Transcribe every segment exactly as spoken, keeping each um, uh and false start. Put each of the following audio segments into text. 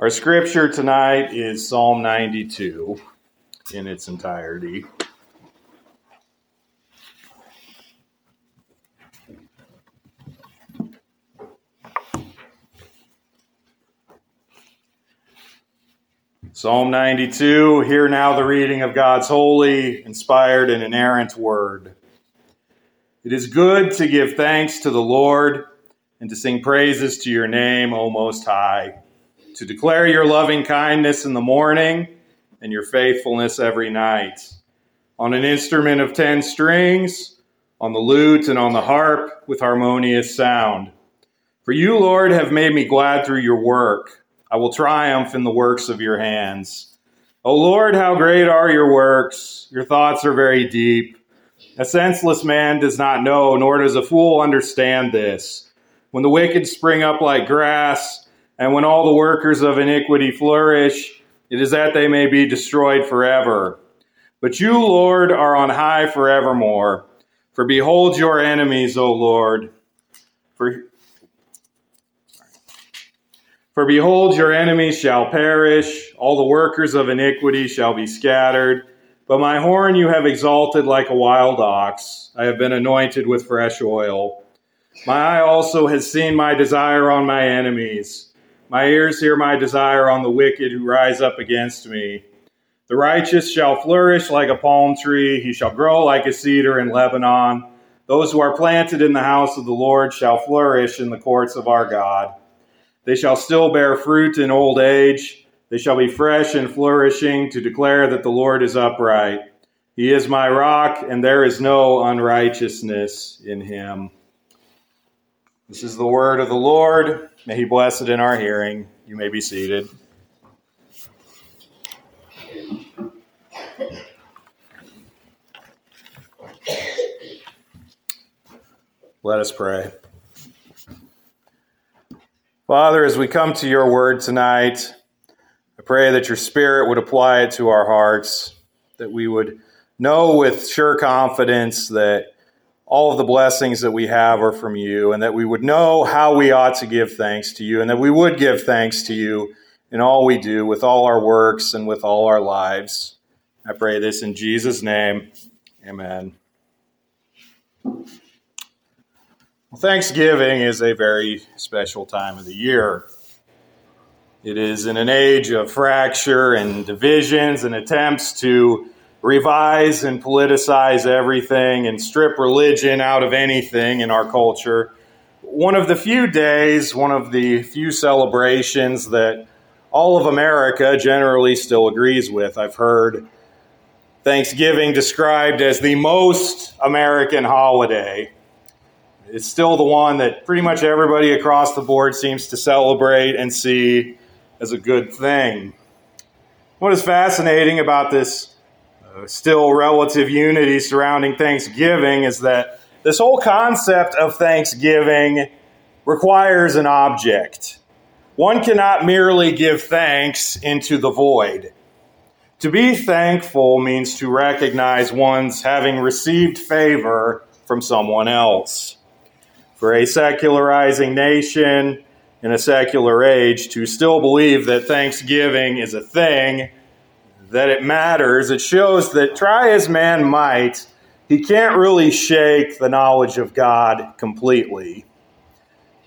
Our scripture tonight is Psalm ninety-two in its entirety. Psalm ninety-two, hear now the reading of God's holy, inspired, and inerrant word. It is good to give thanks to the Lord and to sing praises to your name, O Most High, to declare your loving kindness in the morning and your faithfulness every night. On an instrument of ten strings, on the lute and on the harp with harmonious sound. For you, Lord, have made me glad through your work. I will triumph in the works of your hands. O Lord, how great are your works! Your thoughts are very deep. A senseless man does not know, nor does a fool understand this. When the wicked spring up like grass, and when all the workers of iniquity flourish, it is that they may be destroyed forever. But you, Lord, are on high forevermore. For behold your enemies, O Lord. For For behold, your enemies shall perish, all the workers of iniquity shall be scattered. But my horn you have exalted like a wild ox. I have been anointed with fresh oil. My eye also has seen my desire on my enemies. My ears hear my desire on the wicked who rise up against me. The righteous shall flourish like a palm tree. He shall grow like a cedar in Lebanon. Those who are planted in the house of the Lord shall flourish in the courts of our God. They shall still bear fruit in old age. They shall be fresh and flourishing to declare that the Lord is upright. He is my rock, and there is no unrighteousness in him. This is the word of the Lord. May he bless it in our hearing. You may be seated. Let us pray. Father, as we come to your word tonight, I pray that your Spirit would apply it to our hearts, that we would know with sure confidence that all of the blessings that we have are from you, and that we would know how we ought to give thanks to you, and that we would give thanks to you in all we do, with all our works and with all our lives. I pray this in Jesus' name. Amen. Well, Thanksgiving is a very special time of the year. It is in an age of fracture and divisions and attempts to revise and politicize everything and strip religion out of anything in our culture. One of the few days, one of the few celebrations that all of America generally still agrees with. I've heard Thanksgiving described as the most American holiday. It's still the one that pretty much everybody across the board seems to celebrate and see as a good thing. What is fascinating about this uh, still relative unity surrounding Thanksgiving is that this whole concept of Thanksgiving requires an object. One cannot merely give thanks into the void. To be thankful means to recognize one's having received favor from someone else. For a secularizing nation in a secular age to still believe that Thanksgiving is a thing, that it matters, it shows that try as man might, he can't really shake the knowledge of God completely.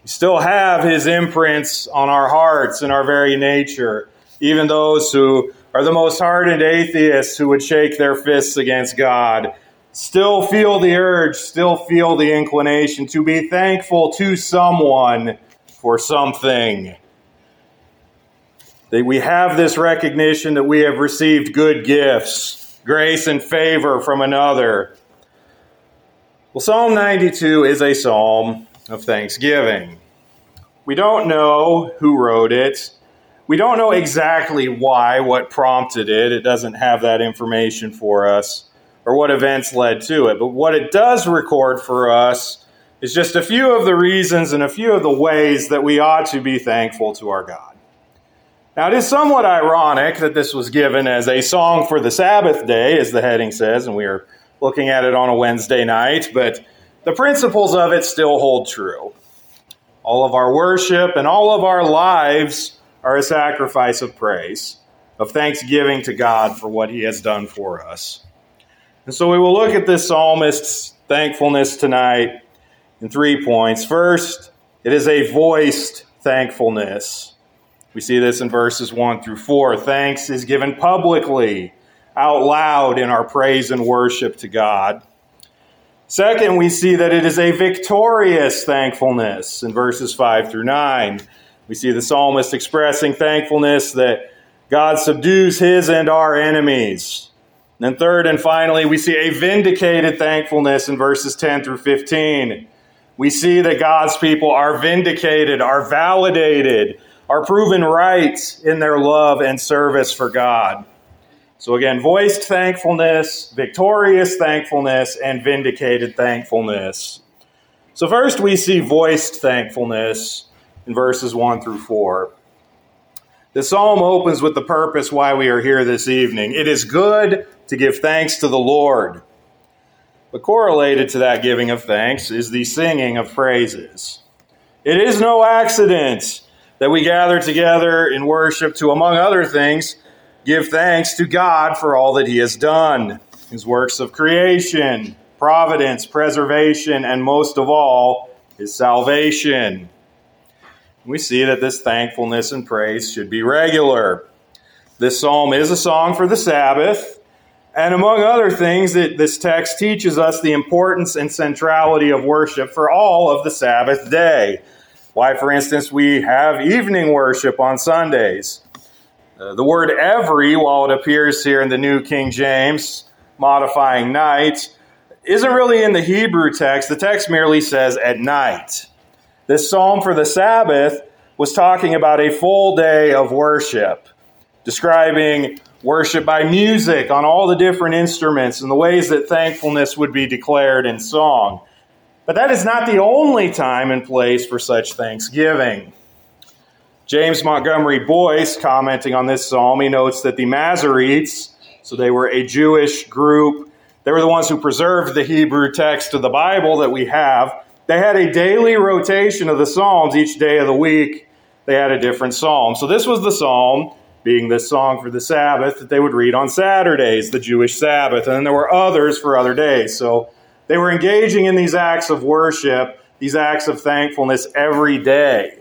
We still have his imprints on our hearts and our very nature, even those who are the most hardened atheists who would shake their fists against God still feel the urge, still feel the inclination to be thankful to someone for something. That we have this recognition that we have received good gifts, grace and favor from another. Well, Psalm ninety-two is a psalm of thanksgiving. We don't know who wrote it. We don't know exactly why, what prompted it. It doesn't have that information for us, or what events led to it. But what it does record for us is just a few of the reasons and a few of the ways that we ought to be thankful to our God. Now, it is somewhat ironic that this was given as a song for the Sabbath day, as the heading says, and we are looking at it on a Wednesday night, but the principles of it still hold true. All of our worship and all of our lives are a sacrifice of praise, of thanksgiving to God for what he has done for us. And so we will look at this psalmist's thankfulness tonight in three points. First, it is a voiced thankfulness. We see this in verses one through four. Thanks is given publicly, out loud in our praise and worship to God. Second, we see that it is a victorious thankfulness in verses five through nine. We see the psalmist expressing thankfulness that God subdues his and our enemies. And third and finally, we see a vindicated thankfulness in verses ten through fifteen. We see that God's people are vindicated, are validated, are proven right in their love and service for God. So again, voiced thankfulness, victorious thankfulness, and vindicated thankfulness. So first we see voiced thankfulness in verses one through four. The psalm opens with the purpose why we are here this evening. It is good to give thanks to the Lord. But correlated to that giving of thanks is the singing of praises. It is no accident that we gather together in worship to, among other things, give thanks to God for all that he has done, his works of creation, providence, preservation, and most of all, his salvation. We see that this thankfulness and praise should be regular. This psalm is a song for the Sabbath, and among other things, it, this text teaches us the importance and centrality of worship for all of the Sabbath day. Why, for instance, we have evening worship on Sundays. The word every, while it appears here in the New King James, modifying night, isn't really in the Hebrew text. The text merely says at night. This psalm for the Sabbath was talking about a full day of worship, describing worship by music on all the different instruments and the ways that thankfulness would be declared in song. But that is not the only time and place for such thanksgiving. James Montgomery Boyce, commenting on this psalm, he notes that the Masoretes, so they were a Jewish group, they were the ones who preserved the Hebrew text of the Bible that we have. They had a daily rotation of the psalms each day of the week. They had a different psalm. So this was the psalm, being this song for the Sabbath, that they would read on Saturdays, the Jewish Sabbath, and then there were others for other days. So they were engaging in these acts of worship, these acts of thankfulness every day.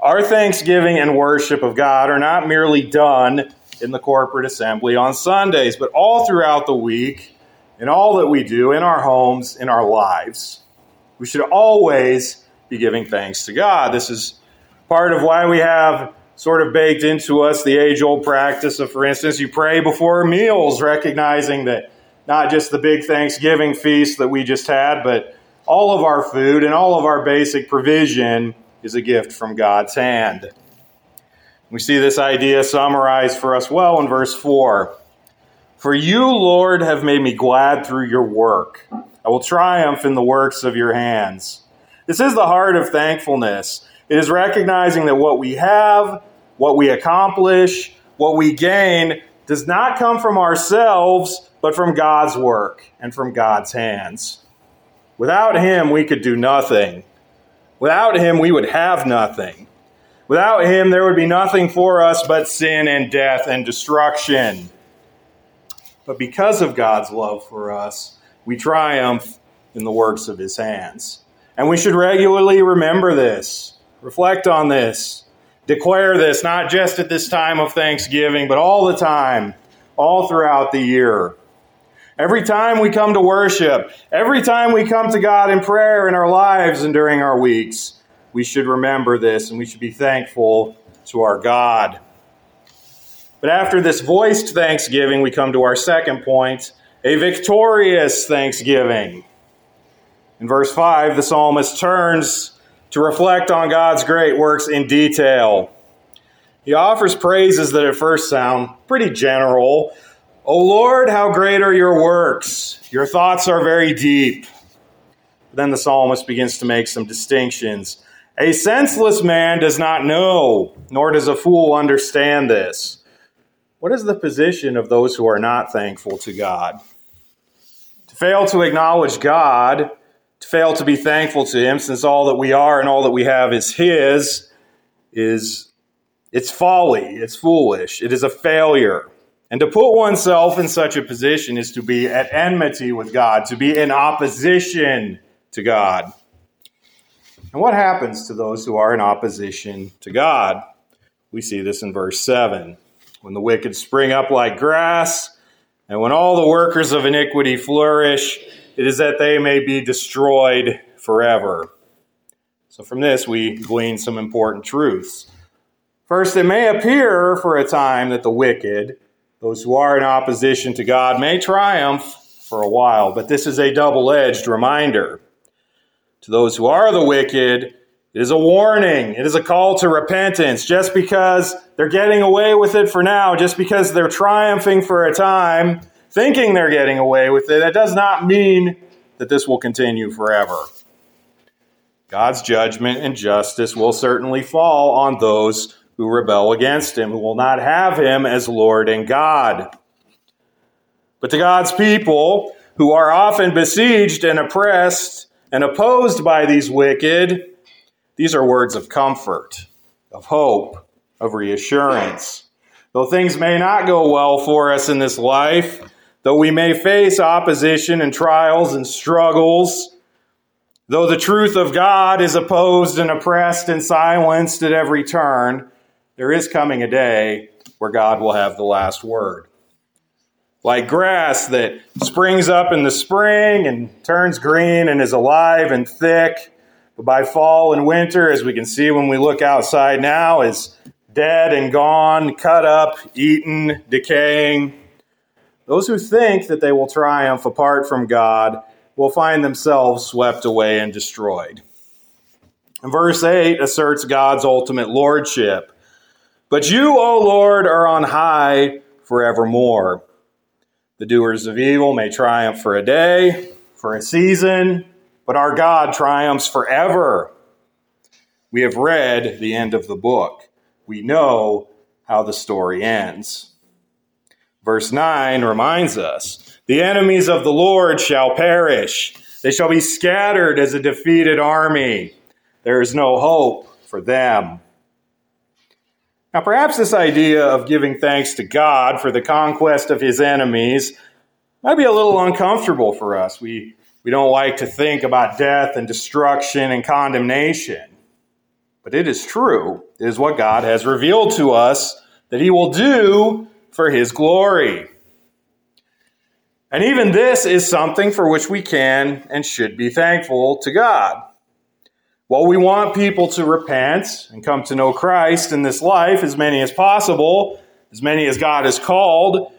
Our thanksgiving and worship of God are not merely done in the corporate assembly on Sundays, but all throughout the week, in all that we do, in our homes, in our lives. We should always be giving thanks to God. This is part of why we have sort of baked into us the age-old practice of, for instance, you pray before meals, recognizing that not just the big Thanksgiving feast that we just had, but all of our food and all of our basic provision is a gift from God's hand. We see this idea summarized for us well in verse four. For you, Lord, have made me glad through your work. I will triumph in the works of your hands. This is the heart of thankfulness. It is recognizing that what we have, what we accomplish, what we gain does not come from ourselves, but from God's work and from God's hands. Without him, we could do nothing. Without him, we would have nothing. Without him, there would be nothing for us but sin and death and destruction. But because of God's love for us, we triumph in the works of his hands. And we should regularly remember this, reflect on this, declare this, not just at this time of Thanksgiving, but all the time, all throughout the year. Every time we come to worship, every time we come to God in prayer in our lives and during our weeks, we should remember this and we should be thankful to our God. But after this voiced thanksgiving, we come to our second point, a victorious thanksgiving. In verse five, the psalmist turns to reflect on God's great works in detail. He offers praises that at first sound pretty general. O Lord, how great are your works! Your thoughts are very deep. Then the psalmist begins to make some distinctions. A senseless man does not know, nor does a fool understand this. What is the position of those who are not thankful to God? To fail to acknowledge God, to fail to be thankful to him, since all that we are and all that we have is his, is It's folly. It's foolish. It is a failure. And to put oneself in such a position is to be at enmity with God, to be in opposition to God. And what happens to those who are in opposition to God? We see this in verse seven. When the wicked spring up like grass, and when all the workers of iniquity flourish, it is that they may be destroyed forever. So from this, we glean some important truths. First, it may appear for a time that the wicked, those who are in opposition to God, may triumph for a while, but this is a double-edged reminder. To those who are the wicked, it is a warning. It is a call to repentance. Just because they're getting away with it for now, just because they're triumphing for a time, thinking they're getting away with it, that does not mean that this will continue forever. God's judgment and justice will certainly fall on those who rebel against him, who will not have him as Lord and God. But to God's people, who are often besieged and oppressed and opposed by these wicked, these are words of comfort, of hope, of reassurance. Though things may not go well for us in this life, though we may face opposition and trials and struggles, though the truth of God is opposed and oppressed and silenced at every turn, there is coming a day where God will have the last word. Like grass that springs up in the spring and turns green and is alive and thick, but by fall and winter, as we can see when we look outside now, is dead and gone, cut up, eaten, decaying. Those who think that they will triumph apart from God will find themselves swept away and destroyed. And verse eight asserts God's ultimate lordship. But you, O Lord, are on high forevermore. The doers of evil may triumph for a day, for a season, but our God triumphs forever. We have read the end of the book. We know how the story ends. Verse nine reminds us, the enemies of the Lord shall perish. They shall be scattered as a defeated army. There is no hope for them. Now, perhaps this idea of giving thanks to God for the conquest of his enemies might be a little uncomfortable for us. We We don't like to think about death and destruction and condemnation. But it is true. It is what God has revealed to us that he will do for his glory. And even this is something for which we can and should be thankful to God. While we want people to repent and come to know Christ in this life, as many as possible, as many as God has called,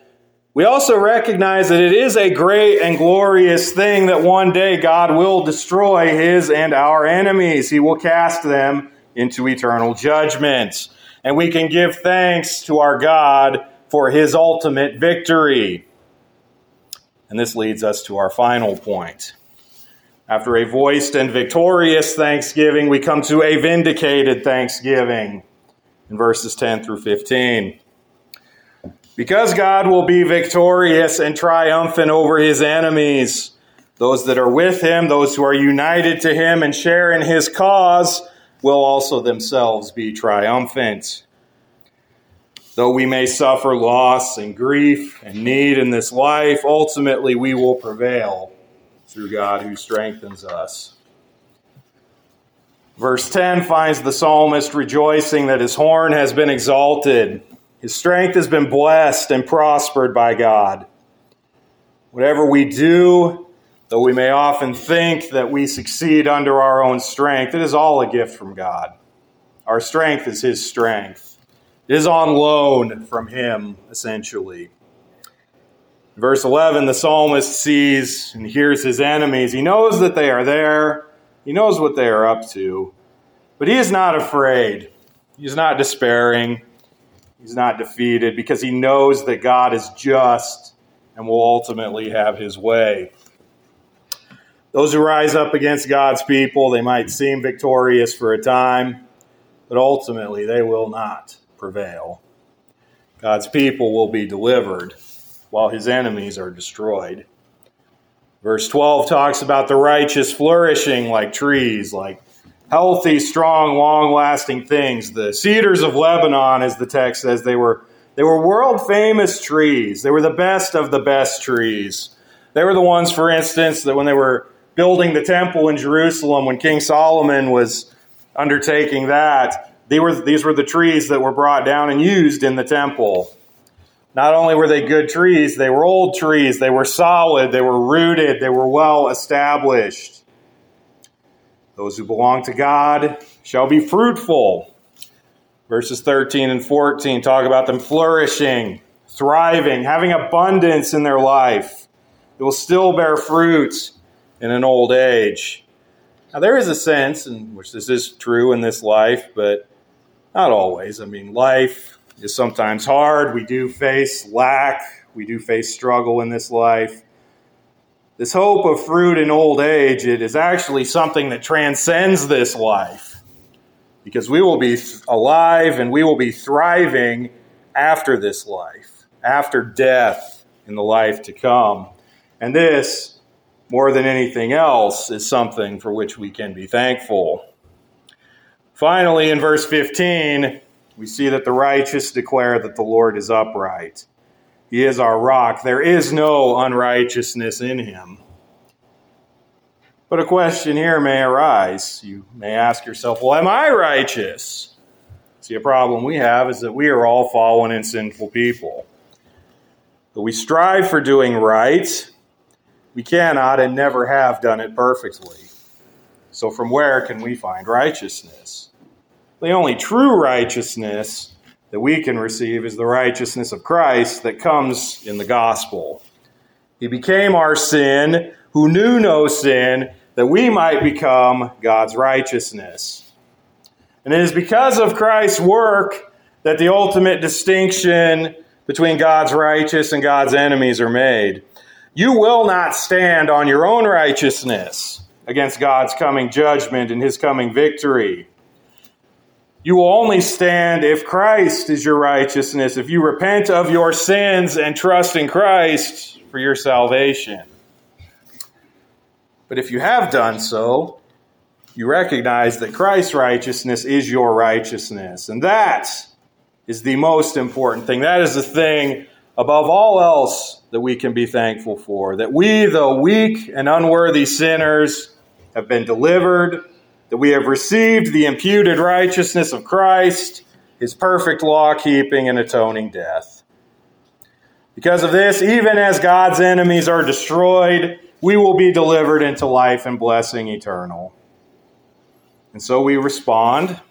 we also recognize that it is a great and glorious thing that one day God will destroy his and our enemies. He will cast them into eternal judgment. And we can give thanks to our God for his ultimate victory. And this leads us to our final point. After a voiced and victorious thanksgiving, we come to a vindicated thanksgiving in verses ten through fifteen. Because God will be victorious and triumphant over his enemies, those that are with him, those who are united to him and share in his cause, will also themselves be triumphant. Though we may suffer loss and grief and need in this life, ultimately we will prevail through God who strengthens us. Verse ten finds the psalmist rejoicing that his horn has been exalted. His strength has been blessed and prospered by God. Whatever we do, though we may often think that we succeed under our own strength, it is all a gift from God. Our strength is his strength. It is on loan from him, essentially. In verse eleven, the psalmist sees and hears his enemies. He knows that they are there. He knows what they are up to. But he is not afraid. He is not despairing. He's not defeated because he knows that God is just and will ultimately have his way. Those who rise up against God's people, they might seem victorious for a time, but ultimately they will not prevail. God's people will be delivered while his enemies are destroyed. Verse twelve talks about the righteous flourishing like trees, like healthy, strong, long-lasting things. The cedars of Lebanon, as the text says, they were they were world-famous trees. They were the best of the best trees. They were the ones, for instance, that when they were building the temple in Jerusalem, when King Solomon was undertaking that, they were, these were the trees that were brought down and used in the temple. Not only were they good trees, they were old trees, they were solid, they were rooted, they were well established. Those who belong to God shall be fruitful. Verses thirteen and fourteen talk about them flourishing, thriving, having abundance in their life. They will still bear fruit in an old age. Now, there is a sense in which this is true in this life, but not always. I mean, life is sometimes hard. We do face lack. We do face struggle in this life. This hope of fruit in old age, it is actually something that transcends this life, because we will be alive and we will be thriving after this life, after death, in the life to come. And this, more than anything else, is something for which we can be thankful. Finally, in verse fifteen, we see that the righteous declare that the Lord is upright. He is our rock. There is no unrighteousness in him. But a question here may arise. You may ask yourself, well, am I righteous? See, a problem we have is that we are all fallen and sinful people. But we strive for doing right. We cannot and never have done it perfectly. So from where can we find righteousness? The only true righteousness that we can receive is the righteousness of Christ that comes in the gospel. He became our sin, who knew no sin, that we might become God's righteousness. And it is because of Christ's work that the ultimate distinction between God's righteous and God's enemies are made. You will not stand on your own righteousness against God's coming judgment and his coming victory. You will only stand if Christ is your righteousness, if you repent of your sins and trust in Christ for your salvation. But if you have done so, you recognize that Christ's righteousness is your righteousness. And that is the most important thing. That is the thing above all else that we can be thankful for, that we, though weak and unworthy sinners, have been delivered, that we have received the imputed righteousness of Christ, his perfect law-keeping and atoning death. Because of this, even as God's enemies are destroyed, we will be delivered into life and blessing eternal. And so we respond,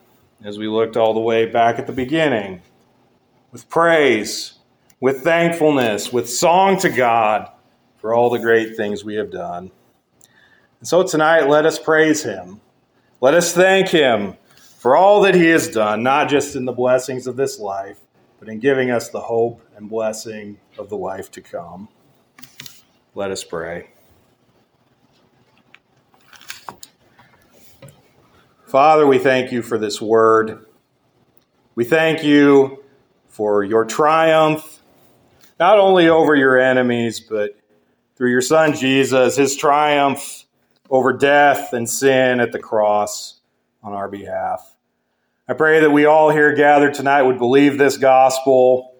as we looked all the way back at the beginning, with praise, with thankfulness, with song to God for all the great things we have done. And so tonight, let us praise him. Let us thank him for all that he has done, not just in the blessings of this life, but in giving us the hope and blessing of the life to come. Let us pray. Father, we thank you for this word. We thank you for your triumph, not only over your enemies, but through your son Jesus, his triumph over death and sin at the cross on our behalf. I pray that we all here gathered tonight would believe this gospel,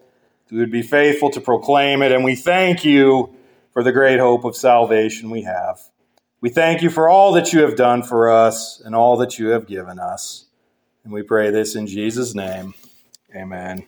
that we would be faithful to proclaim it, and we thank you for the great hope of salvation we have. We thank you for all that you have done for us and all that you have given us. And we pray this in Jesus' name. Amen.